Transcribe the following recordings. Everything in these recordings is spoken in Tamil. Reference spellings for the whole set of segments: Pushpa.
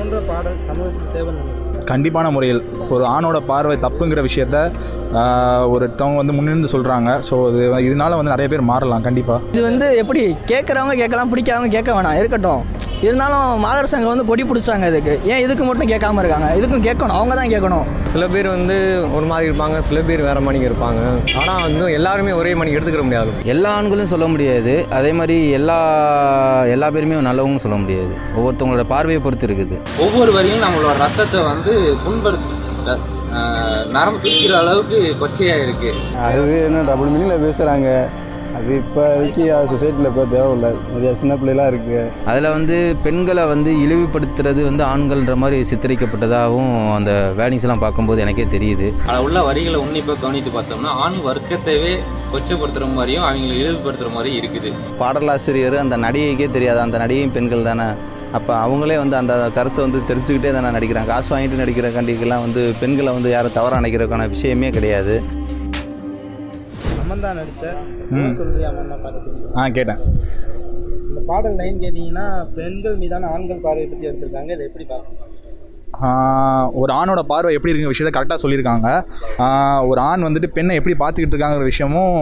போன்ற பாடல் சமூகத்துக்கு தேவை. கண்டிப்பான முறையில் ஒரு ஆணோட பார்வை தப்புங்கிற விஷயத்த ஒருத்தவங்க வந்து முன்னிருந்து சொல்கிறாங்க. ஸோ இது இதனால வந்து நிறைய பேர் மாறலாம். கண்டிப்பாக இது வந்து எப்படி கேட்குறவங்க கேட்கலாம், பிடிக்காதவங்க கேட்க வேணாம், இருக்கட்டும். இருந்தாலும் மாதர் சங்கம் வந்து கொடி பிடிச்சாங்க இதுக்கு, ஏன் இதுக்கு மட்டும் கேட்காம இருக்காங்க? இதுக்கும் கேட்கணும், அவங்க தான் கேட்கணும். சில பேர் வந்து ஒரு மாதிரி இருப்பாங்க, சில பேர் வேறு மணிக்கு இருப்பாங்க. ஆனால் வந்து எல்லாருமே ஒரே மணிக்கு எடுத்துக்கிற முடியாது. எல்லா ஆண்களும் சொல்ல முடியாது, அதே மாதிரி எல்லா பேருமே நல்லவங்கன்னு சொல்ல முடியாது. ஒவ்வொருத்தவங்களோட பார்வையை பொறுத்து இருக்குது. ஒவ்வொரு வரையும் நம்மளோட ரத்தத்தை வந்து புண்படுத்த நரம்பு பிடிக்கிற அளவுக்கு கொச்சையாக இருக்குது. அது என்ன டபுள் மீனிங்கில் பேசுகிறாங்க. அது இப்போதைக்கு சொசைட்டியில் இப்போ தேவையில்லை, நிறையா சின்ன பிள்ளைலாம் இருக்குது. அதில் வந்து பெண்களை வந்து இழிவுபடுத்துறது வந்து ஆண்கள்ன்ற மாதிரி சித்தரிக்கப்பட்டதாகவும் அந்த வேர்டிங்ஸ்லாம் பார்க்கும்போது எனக்கே தெரியுது. அதில் உள்ள வரிகளை உன்னிப்பாக கவனித்து பார்த்தோம்னா ஆண் வர்க்கத்தையே கொச்சப்படுத்துகிற மாதிரியும் அவங்களை இழிவுபடுத்துகிற மாதிரியும் இருக்குது. பாடலாசிரியர் அந்த நடிகைக்கே தெரியாது, அந்த நடிகையும் பெண்கள் தானே. அப்போ அவங்களே வந்து அந்த கருத்தை வந்து தெரிஞ்சுக்கிட்டே தானே நடிக்கிறாங்க. காசு வாங்கிட்டு நடிக்கிற கண்டிக்கெல்லாம் வந்து பெண்களை வந்து யாரும் தவறாக நினைக்கிறதுக்கான விஷயமே கிடையாது. கேட்டேன் இந்த பாடல் லைன் கேட்டிங்கன்னா பெண்கள் மீதான ஆண்கள் பார்வை பற்றி எடுத்திருக்காங்க. இதை எப்படி பார்க்கணும்? ஒரு ஆணோட பார்வை எப்படி இருக்குங்கிற விஷயத்த கரெக்டாக சொல்லியிருக்காங்க. ஒரு ஆண் வந்துட்டு பெண்ணை எப்படி பார்த்துக்கிட்டு இருக்காங்கிற விஷயமும்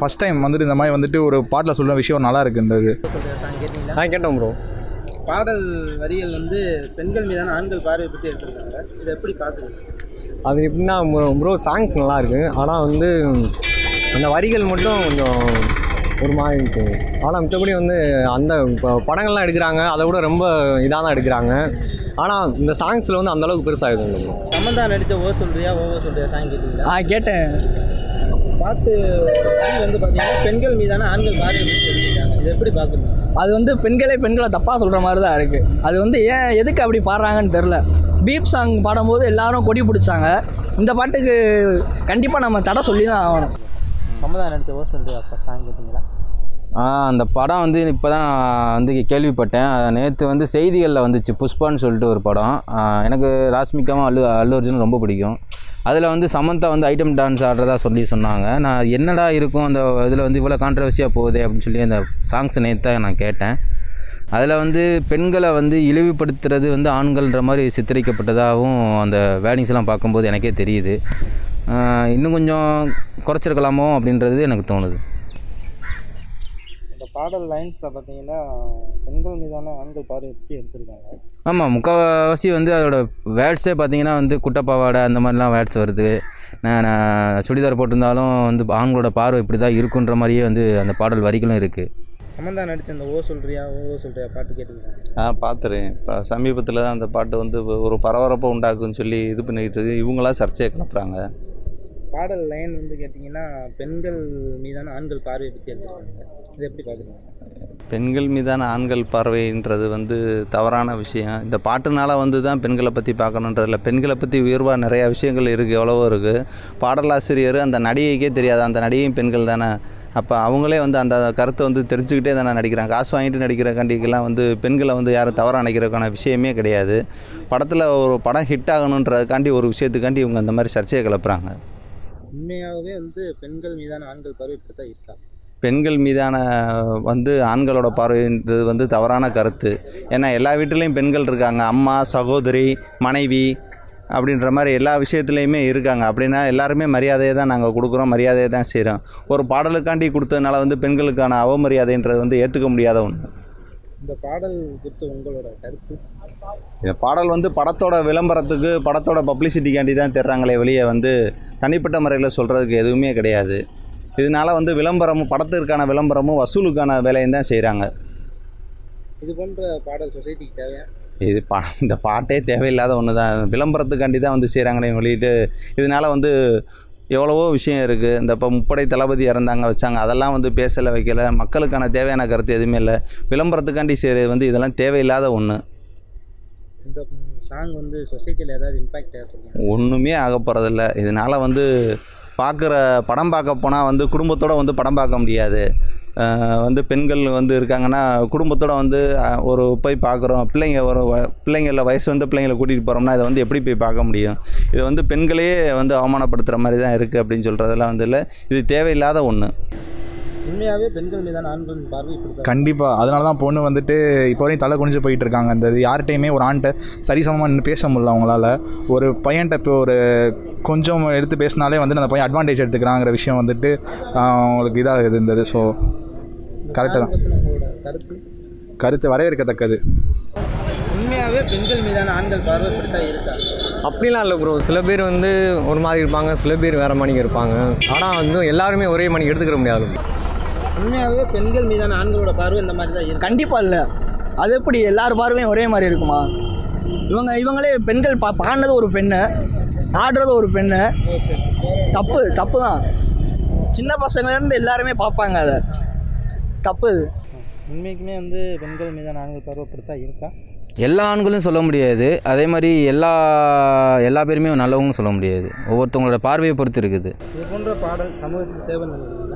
ஃபஸ்ட் டைம் வந்துட்டு இந்த மாதிரி வந்துட்டு ஒரு பாட்டில் சொல்கிற விஷயம் நல்லா இருக்குது. இந்த இது கேட்டோம் ப்ரோ. பாடல் வரிகள் வந்து பெண்கள் மீதான ஆண்கள் பார்வை பற்றி எடுத்திருக்காங்க. இதை எப்படி பார்த்துக்கிட்டு அது எப்படின்னா ப்ரோ, சாங்ஸ் நல்லாயிருக்கு. ஆனால் வந்து அந்த வரிகள் மட்டும் கொஞ்சம் ஒரு மாதிரி இருக்குது. ஆனால் மற்றபடி வந்து அந்த படங்கள்லாம் எடுக்கிறாங்க, அதை விட ரொம்ப இதாக தான் எடுக்கிறாங்க. ஆனால் இந்த சாங்ஸில் வந்து அந்தளவுக்கு பெருசாகிடுது. சமந்தான் நடித்த ஓ சொல்றியா ஓவோ சொல்றியா சாங் கேட்டீங்களா? கேட்டேன். பாட்டு வந்து பார்த்தீங்கன்னா பெண்கள் மீதான ஆண்கள் பார்வை எடுத்திருக்காங்க. இது எப்படி பார்க்குறது? அது வந்து பெண்களை தப்பாக சொல்கிற மாதிரி தான் இருக்குது. அது வந்து ஏன் எதுக்கு அப்படி பாடுறாங்கன்னு தெரில. பீப் சாங் பாடும்போது எல்லாரும் கொடி பிடிச்சாங்க. இந்த பாட்டுக்கு கண்டிப்பாக நம்ம தடை சொல்லி தான் ஆகணும். சமதான் நடித்த ஓ சொல்றியா அப்போ சாங் கேட்டிங்களா? அந்த படம் வந்து இப்போ தான் வந்து கேள்விப்பட்டேன். நேற்று வந்து செய்திகளில் வந்துச்சு. புஷ்பான்னு சொல்லிட்டு ஒரு படம். எனக்கு ராஷ்மிகாவும் அல்லு அர்ஜுனும் ரொம்ப பிடிக்கும். அதில் வந்து சமந்தா வந்து ஐட்டம் டான்ஸ் ஆடுறதா சொல்லி சொன்னாங்க. நான் என்னடா இருக்கும் அந்த இதில் வந்து இவ்வளோ கான்ட்ரவர்சியாக போகுது அப்படின்னு சொல்லி அந்த சாங்ஸ் நேற்று நான் கேட்டேன். அதில் வந்து பெண்களை வந்து இழிவுபடுத்துறது வந்து ஆண்கள்ன்ற மாதிரி சித்தரிக்கப்பட்டதாகவும் அந்த வேர்டிங்ஸ்லாம் பார்க்கும்போது எனக்கே தெரியுது. இன்னும் கொஞ்சம் குறைச்சிருக்கலாமோ அப்படின்றது எனக்கு தோணுது. இந்த பாடல் லைன்ஸில் பார்த்தீங்கன்னா பெண்கள் மீதான ஆண்கள் பார்வை பற்றி எடுத்திருக்காங்க. ஆமாம், முக்கால்வாசி வந்து அதோட வேர்ட்ஸே பார்த்தீங்கன்னா வந்து குட்டப்பாவாடை அந்த மாதிரிலாம் வேர்ட்ஸ் வருது. சுடிதார் போட்டிருந்தாலும் வந்து ஆண்களோட பார்வை இப்படி தான் இருக்குன்ற மாதிரியே வந்து அந்த பாடல் வரிகளும் இருக்குது. சமந்தா நடித்த அந்த ஓ சொல்றியா ஓ சொல்றியா பாட்டு கேட்டுக்கிறேன். பார்த்துறேன். இப்போ சமீபத்தில் தான் அந்த பாட்டு வந்து ஒரு பரபரப்பை உண்டாக்குன்னு சொல்லி இது பண்ணிக்கிட்டு இருக்கு. இவங்களாம் சர்ச்சையை கிளப்புறாங்க. பாடல் லைன் வந்து கேட்டிங்கன்னா பெண்கள் மீதான ஆண்கள் பார்வை பற்றி எடுத்துருக்காங்க. இது எப்படி பார்க்குறீங்க? பெண்கள் மீதான ஆண்கள் பார்வைன்றது வந்து தவறான விஷயம். இந்த பாட்டுனால் வந்து தான் பெண்களை பற்றி பார்க்கணுன்றதில்ல. பெண்களை பற்றி உயர்வாக நிறையா விஷயங்கள் இருக்குது, எவ்வளவோ இருக்குது. பாடலாசிரியர் அந்த நடிகைக்கே தெரியாது, அந்த நடிகையும் பெண்கள் தானே. அப்போ அவங்களே வந்து அந்த கருத்தை வந்து தெரிஞ்சுக்கிட்டே தானே நடிக்கிறாங்க. காசு வாங்கிட்டு நடிக்கிற கண்டிக்கெல்லாம் வந்து பெண்களை வந்து யாரும் தவறாக நினைக்கிறதுக்கான விஷயமே கிடையாது. படத்தில் ஒரு படம் ஹிட் ஆகணுன்றதுக்காண்டி ஒரு விஷயத்துக்காண்டி இவங்க அந்த மாதிரி சர்ச்சையை கிளப்புறாங்க. உண்மையாகவே வந்து பெண்கள் மீதான ஆண்கள் பார்வை இப்படி தான் இருக்காங்க. பெண்கள் மீதான வந்து ஆண்களோட பார்வைன்றது வந்து தவறான கருத்து. ஏன்னா எல்லா வீட்டிலையும் பெண்கள் இருக்காங்க. அம்மா, சகோதரி, மனைவி அப்படின்ற மாதிரி எல்லா விஷயத்துலையுமே இருக்காங்க. அப்படின்னா எல்லாருமே மரியாதையை தான் நாங்கள் கொடுக்குறோம், மரியாதையை தான் செய்கிறோம். ஒரு பாடலுக்காண்டி கொடுத்ததுனால வந்து பெண்களுக்கான அவமரியாதைன்றது வந்து ஏற்றுக்க முடியாத ஒன்று. இந்த பாடல் குறித்து உங்களோட கருத்து? இந்த பாடல் வந்து படத்தோட விளம்பரத்துக்கு, படத்தோட பப்ளிசிட்டிக்காண்டி தான் தர்றாங்களே வெளியே வந்து தனிப்பட்ட முறையில் சொல்கிறதுக்கு எதுவுமே கிடையாது. இதனால் வந்து விளம்பரமும், படத்திற்கான விளம்பரமும் வசூலுக்கான வேலையும் தான் செய்கிறாங்க. இது போன்ற பாடல் சொசைட்டிக்கு தேவையா? இது இந்த பாட்டே தேவையில்லாத ஒன்று தான். விளம்பரத்துக்காண்டி தான் வந்து செய்கிறாங்கன்னு சொல்லிட்டு இதனால் வந்து எவ்வளவோ விஷயம் இருக்குது. இந்த இப்போ முப்படை தளபதி இறந்தாங்க, வச்சாங்க, அதெல்லாம் வந்து பேசலை, வைக்கலை. மக்களுக்கான தேவையான கருத்து எதுவுமே இல்லை. விளம்பரத்துக்காண்டி செய்கிறது வந்து இதெல்லாம் தேவையில்லாத ஒன்று. இந்த சாங் வந்து சொசைட்டியில் ஏதாவது இம்பாக்ட் ஏற்படுத்தும்? ஒன்றுமே ஆக போகிறதில்ல. இதனால் வந்து பார்க்குற படம் பார்க்க போனால் வந்து குடும்பத்தோடு வந்து படம் பார்க்க முடியாது. வந்து பெண்கள் வந்து இருக்காங்கன்னா குடும்பத்தோடு வந்து ஒரு போய் பார்க்குறோம். பிள்ளைங்கள வயசு வந்து பிள்ளைங்களை கூட்டிகிட்டு போகிறோம்னா இதை வந்து எப்படி போய் பார்க்க முடியும்? இது வந்து பெண்களையே வந்து அவமானப்படுத்துகிற மாதிரி தான் இருக்குது அப்படின்னு சொல்கிறதெல்லாம் வந்து இல்லை. இது தேவையில்லாத ஒன்று. உண்மையாகவே பெண்கள் மீதான ஆண்களின் பார்வை கண்டிப்பாக. அதனால தான் பொண்ணு வந்துட்டு இப்போ வரையும் தலை குனிஞ்சு போயிட்டு இருக்காங்க. அந்த இது யார்கிட்டையுமே ஒரு ஆண்கிட்ட சரிசமமாக நின்று பேச முடியல அவங்களால. ஒரு பையன்கிட்ட இப்போ ஒரு கொஞ்சம் எடுத்து பேசினாலே வந்துட்டு அந்த பையன் அட்வான்டேஜ் எடுத்துக்கிறாங்கிற விஷயம் வந்துட்டு அவங்களுக்கு இதாக இருந்தது. ஸோ கரெக்டாக தான் கருத்து வரவேற்கத்தக்கது. உண்மையாகவே பெண்கள் மீதான ஆண்கள் பார்வை இப்படித்தான் இருக்கா? அப்படிலாம் இல்லை ப்ரோ. சில பேர் வந்து ஒரு மாதிரி இருப்பாங்க, சில பேர் வேறு மணிக்கு இருப்பாங்க. ஆனால் வந்து எல்லாருமே ஒரே மணிக்கு எடுத்துக்கிற முடியாது. உண்மையாகவே பெண்கள் மீதான ஆண்களோட பார்வை இந்த மாதிரி தான் இருக்கு. கண்டிப்பாக இல்லை. அது எப்படி எல்லார் பார்வையும் ஒரே மாதிரி இருக்குமா? இவங்களே பெண்கள் பாடினது ஒரு பெண்ணை, ஆடுறது ஒரு பெண்ணை. தப்பு தப்பு தான். சின்ன பசங்கள்லேருந்து எல்லாருமே பார்ப்பாங்க, அதை தப்பு. உண்மைக்குமே வந்து பெண்கள் மீதான ஆண்கள் பார்வை இப்படித்தான் இருக்கா? எல்லா ஆண்களும் சொல்ல முடியாது, அதே மாதிரி எல்லா பேருமே நல்லவங்கன்னு சொல்ல முடியாது. ஒவ்வொருத்தவங்களோட பார்வையை பொறுத்து இருக்குது. இது போன்ற பாடல் சமூகத்துக்கு தேவை.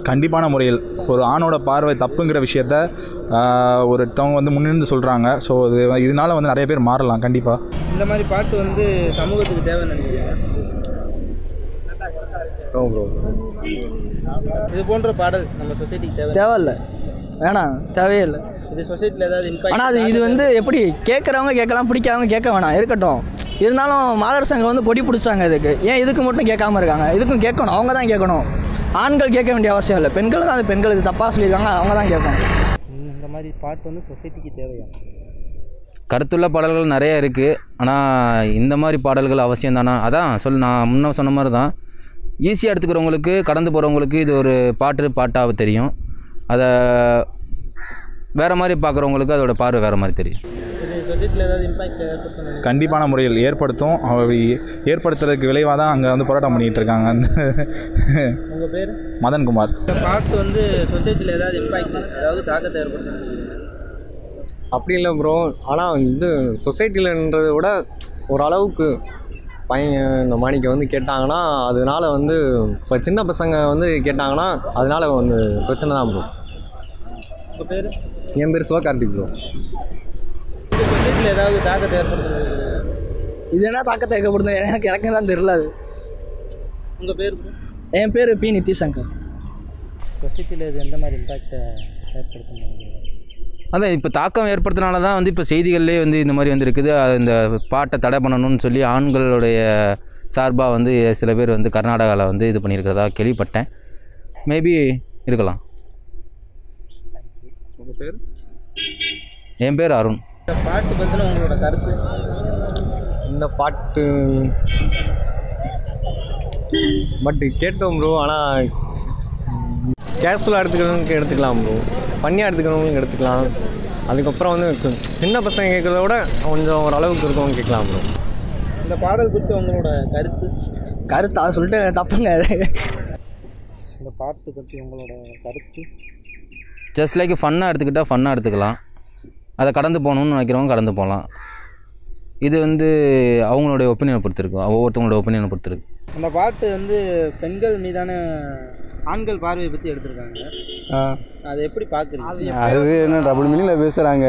கண்டிப்பான முறையில் ஒரு ஆணோட பார்வை தப்புங்கிற விஷயத்த ஒருத்தவங்க வந்து முன்னிருந்து சொல்கிறாங்க. ஸோ அது இதனால வந்து நிறைய பேர் மாறலாம். கண்டிப்பாக இந்த மாதிரி பாட்டு வந்து சமூகத்துக்கு தேவை நினைக்கிறேன். இது போன்ற பாடல் நம்ம சொசைட்டிக்கு தேவையில்லை, வேணாம், தேவையில்லை. இது சொசைட்டியில் ஏதாவது ஆனால் அது இது வந்து எப்படி கேட்குறவங்க கேட்கலாம், பிடிக்காதவங்க கேட்க வேணாம், இருக்கட்டும். இருந்தாலும் மாதர் சங்கம் வந்து கொடி பிடிச்சாங்க இதுக்கு. ஏன் இதுக்கு மட்டும் கேட்காம இருக்காங்க? இதுக்கும் கேட்கணும், அவங்க தான் கேட்கணும். ஆண்கள் கேட்க வேண்டிய அவசியம் இல்லை, பெண்கள் தான். அது பெண்கள் இது தப்பாக சொல்லியிருக்காங்க, அவங்க தான் கேட்கணும். இந்த மாதிரி பாட்டு வந்து சொசைட்டிக்கு தேவையா? கருத்துள்ள பாடல்கள் நிறையா இருக்குது, ஆனால் இந்த மாதிரி பாடல்கள் அவசியம் தானா? அதான் நான் முன்ன சொன்ன மாதிரி தான். ஈஸியாக எடுத்துக்கிறவங்களுக்கு, கடந்து போகிறவங்களுக்கு இது ஒரு பாட்டாக தெரியும். அதை வேறு மாதிரி பார்க்குறவங்களுக்கு அதோட பார்வை வேறு மாதிரி தெரியும். கண்டிப்பான முறையில் ஏற்படுத்தும். அப்படி ஏற்படுத்துறதுக்கு விளைவாக தான் அங்கே வந்து போராட்டம் பண்ணிகிட்டு இருக்காங்க. அந்த உங்கள் பேர்? மதன்குமார். பாட்டு வந்து சொசைட்டியில் ஏதாவது இம்பாக்ட், அதாவது தாக்கத்தை ஏற்படுத்தும். அப்படி இல்லை ப்ரோ. ஆனால் இது சொசைட்டிலன்றதை விட ஓரளவுக்கு பையன் இந்த மணிக்கு வந்து கேட்டாங்கன்னா அதனால வந்து இப்போ சின்ன பசங்க வந்து கேட்டாங்கன்னா அதனால வந்து பிரச்சனை தான் ப்ரோ. உங்கள் பேர்? என் பேர் சிவகார்த்திக் ப்ரோ. ஏதாவது தாக்கத்தை ஏற்படுத்துறது இது? என்ன தாக்கத்தை ஏற்படுத்துறது எனக்கு தான் தெரியல. அது உங்கள் பேர்? என் பேர் பி நித்யசங்கர். சொசைட்டியில் இது எந்த மாதிரி இம்பாக்டை ஏற்படுத்தணும்? அதான் இப்போ தாக்கம் ஏற்படுத்தினால தான் வந்து இப்போ செய்திகள்லேயே வந்து இந்த மாதிரி வந்து இருக்குது. இந்த பாட்டை தடை பண்ணணும்னு சொல்லி ஆண்களுடைய சார்பாக வந்து சில பேர் வந்து கர்நாடகாவில் வந்து இது பண்ணியிருக்கிறதா கேள்விப்பட்டேன். மேபி இருக்கலாம். உங்கள் பேர்? என் பேர் அருண். இந்த பாட்டு பற்றின உங்களோட கருத்து? இந்த பாட்டு பட் கேட்டோம் ப்ரோ. ஆனால் கேஷுவலாக எடுத்துக்கிறவங்களுக்கு எடுத்துக்கலாம் ப்ரோ, பண்ணியாக எடுத்துக்கிறவங்களுக்கு எடுத்துக்கலாம். அதுக்கப்புறம் வந்து சின்ன பசங்க கேட்குறத விட கொஞ்சம் ஓரளவுக்கு இருக்கவங்க கேட்கலாம் ப்ரோ. இந்த பாடல் குறித்து உங்களோட கருத்து? கருத்து அதை சொல்லிட்டு தப்புங்க. இந்த பாட்டு பற்றி உங்களோட கருத்து? ஜஸ்ட் லைக் ஃபன்னாக எடுத்துக்கிட்டால் ஃபன்னாக எடுத்துக்கலாம். அதை கடந்து போகணுன்னு நினைக்கிறவங்க கடந்து போகலாம். இது வந்து அவங்களுடைய ஒப்பீனியனை பொறுத்திருக்கு, ஒவ்வொருத்தவங்களோட ஒப்பீனியனை பொறுத்திருக்கு. அந்த பாட்டு வந்து பெண்கள் மீதான ஆண்கள் பார்வையை பற்றி எடுத்துருக்காங்க. அதை எப்படி பார்க்குறீங்க? அது என்ன டபுள் மீனிங்கில் பேசுகிறாங்க.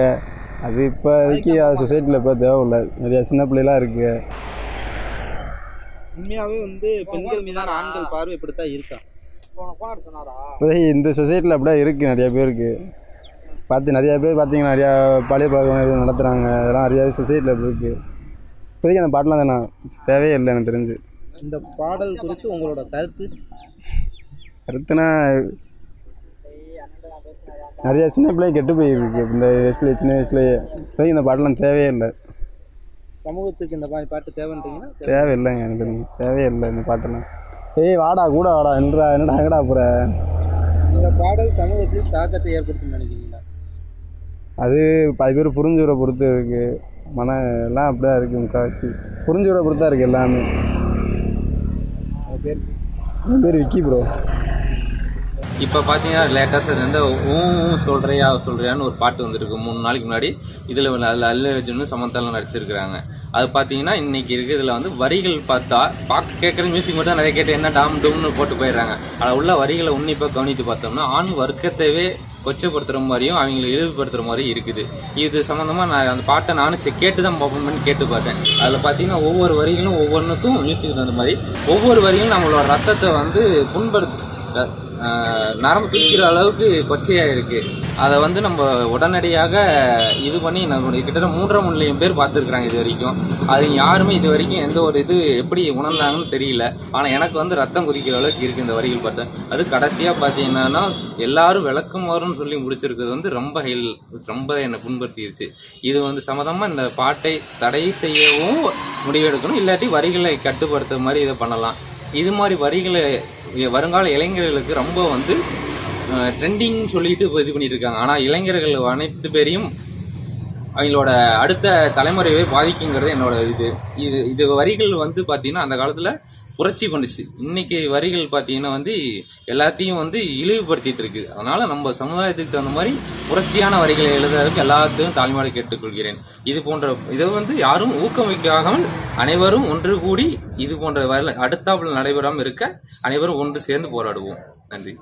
அது இப்போதைக்கு சொசைட்டியில் இப்போ தேவையில்லை. நிறையா சின்ன பிள்ளைலாம் இருக்குது. உண்மையாகவே வந்து பெண்கள் மீதான ஆண்கள் பார்வை இப்படி தான் இருக்கா? இப்போதைக்கு இந்த சொசைட்டியில் அப்படியே இருக்குது. நிறையா பேருக்கு நிறையா பேர் பார்த்தீங்கன்னா நிறையா பாலியல் பழக்கம் எதுவும் நடத்துகிறாங்க. அதெல்லாம் நிறையா சொசைட்டியில் அப்படி இருக்குது. இப்போதைக்கு அந்த பாட்டெலாம் தானே தேவையே இல்லை எனக்கு தெரிஞ்சு. இந்த பாடல் குறித்து உங்களோட கருத்து? கருத்துனா நிறையா சின்ன பிள்ளைய கெட்டு போயிருக்கு இந்த வயசுல, சின்ன வயசுலேயே. இப்போதைக்கு இந்த பாட்டெலாம் தேவையே இல்லை சமூகத்துக்கு. இந்த மாதிரி பாட்டு தேவைன்றீங்கன்னா தேவையில்லைங்க, எனக்கு தெரிஞ்சு தேவையே இல்லை இந்த பாட்டெல்லாம். ஏய் வாடா கூட வாடா என்றா என்னடா அங்கடா போகிற. இந்த பாடல் சமூகத்தில் தாக்கத்தை ஏற்படுத்தும் நினைக்கிறீங்களா? அது பாதி பேர் புரிஞ்சுரை பொறுத்து இருக்குது. மன எல்லாம் அப்படி தான் இருக்குது. முக்காசி புரிஞ்சுரை பொறுத்து தான் இருக்குது எல்லாமே. என் பேர் விக்கி ப்ரோ. இப்போ பார்த்தீங்கன்னா லேட்டஸ்ட்டாக வந்து சொல்கிறியா சொல்கிறியான்னு ஒரு பாட்டு வந்துருக்கு 3 நாளைக்கு முன்னாடி. இதில் அல்லர்ஜுன்னு சமந்தாலாம் நடிச்சிருக்கிறாங்க. அது பார்த்தீங்கன்னா இன்றைக்கி இருக்குது. இதில் வந்து வரிகள் பார்த்தா கேட்குற மியூசிக் மட்டும் நிறைய கேட்டு என்ன டாம் டூம்னு போட்டு போயிடுறாங்க. அதில் உள்ள வரிகளை உன்னிப்பாக கவனித்து பார்த்தோம்னா ஆண் வர்க்கத்தையே கொச்சப்படுத்துகிற மாதிரியும் அவங்களை இழிவுபடுத்துகிற மாதிரியும் இருக்குது. இது சம்மந்தமாக நான் அந்த பாட்டை நானும் கேட்டு தான் பார்ப்போம்னு கேட்டு பார்த்தேன். அதில் பார்த்தீங்கன்னா ஒவ்வொரு வரிகளும் ஒவ்வொன்றுக்கும் மியூசிக் தகுந்த மாதிரி ஒவ்வொரு வரிகளும் நம்மளோட ரத்தத்தை வந்து புண்படுத்த நரம்பு பிடிக்கிற அளவுக்கு கொச்சையாக இருக்குது. அதை வந்து நம்ம உடனடியாக இது பண்ணி நம்மளுடைய கிட்டத்தட்ட 3.5 மில்லியன் பேர் பார்த்துருக்குறாங்க இது வரைக்கும். அது யாருமே இது வரைக்கும் எந்த ஒரு இது எப்படி உணர்ந்தாங்கன்னு தெரியல. ஆனால் எனக்கு வந்து ரத்தம் குறிக்கிற அளவுக்கு இருக்குது இந்த வரிகள் பார்த்தா. அது கடைசியாக பார்த்தீங்கன்னா எல்லாரும் விளக்குமாறுன்னு சொல்லி முடிச்சிருக்கிறது வந்து ரொம்ப என்னை புண்படுத்திடுச்சு. இது வந்து சம்மந்தமாக இந்த பாட்டை தடை செய்யவும் முடிவெடுக்கணும், இல்லாட்டி வரிகளை கட்டுப்படுத்துற மாதிரி இதை பண்ணலாம். இது மாதிரி வரிகளை வருங்கால இளைஞர்களுக்கு ரொம்ப வந்து ட்ரெண்டிங் சொல்லிட்டு இது பண்ணிட்டு இருக்காங்க. ஆனால் இளைஞர்கள் அனைத்து பேரையும் அவங்களோட அடுத்த தலைமுறையை பாதிக்குங்கிறது என்னோட இது இது இது வரிகள் வந்து பார்த்தீங்கன்னா அந்த காலத்தில் புரட்சி பண்ணுச்சு, இன்னைக்கு வரிகள் பார்த்தீங்கன்னா வந்து எல்லாத்தையும் வந்து இழிவுபடுத்திட்டு இருக்கு. அதனால நம்ம சமுதாயத்துக்கு தகுந்த மாதிரி புரட்சியான வரிகளை எழுதுறதுக்கு எல்லாத்தையும் தாழ்மையோடு கேட்டுக்கொள்கிறேன். இது போன்ற இதை வந்து யாரும் ஊக்கமிக்காமல் அனைவரும் ஒன்று கூடி இது போன்ற அடுத்தாப்புல நடைபெறாமல் இருக்க அனைவரும் ஒன்று சேர்ந்து போராடுவோம். நன்றி.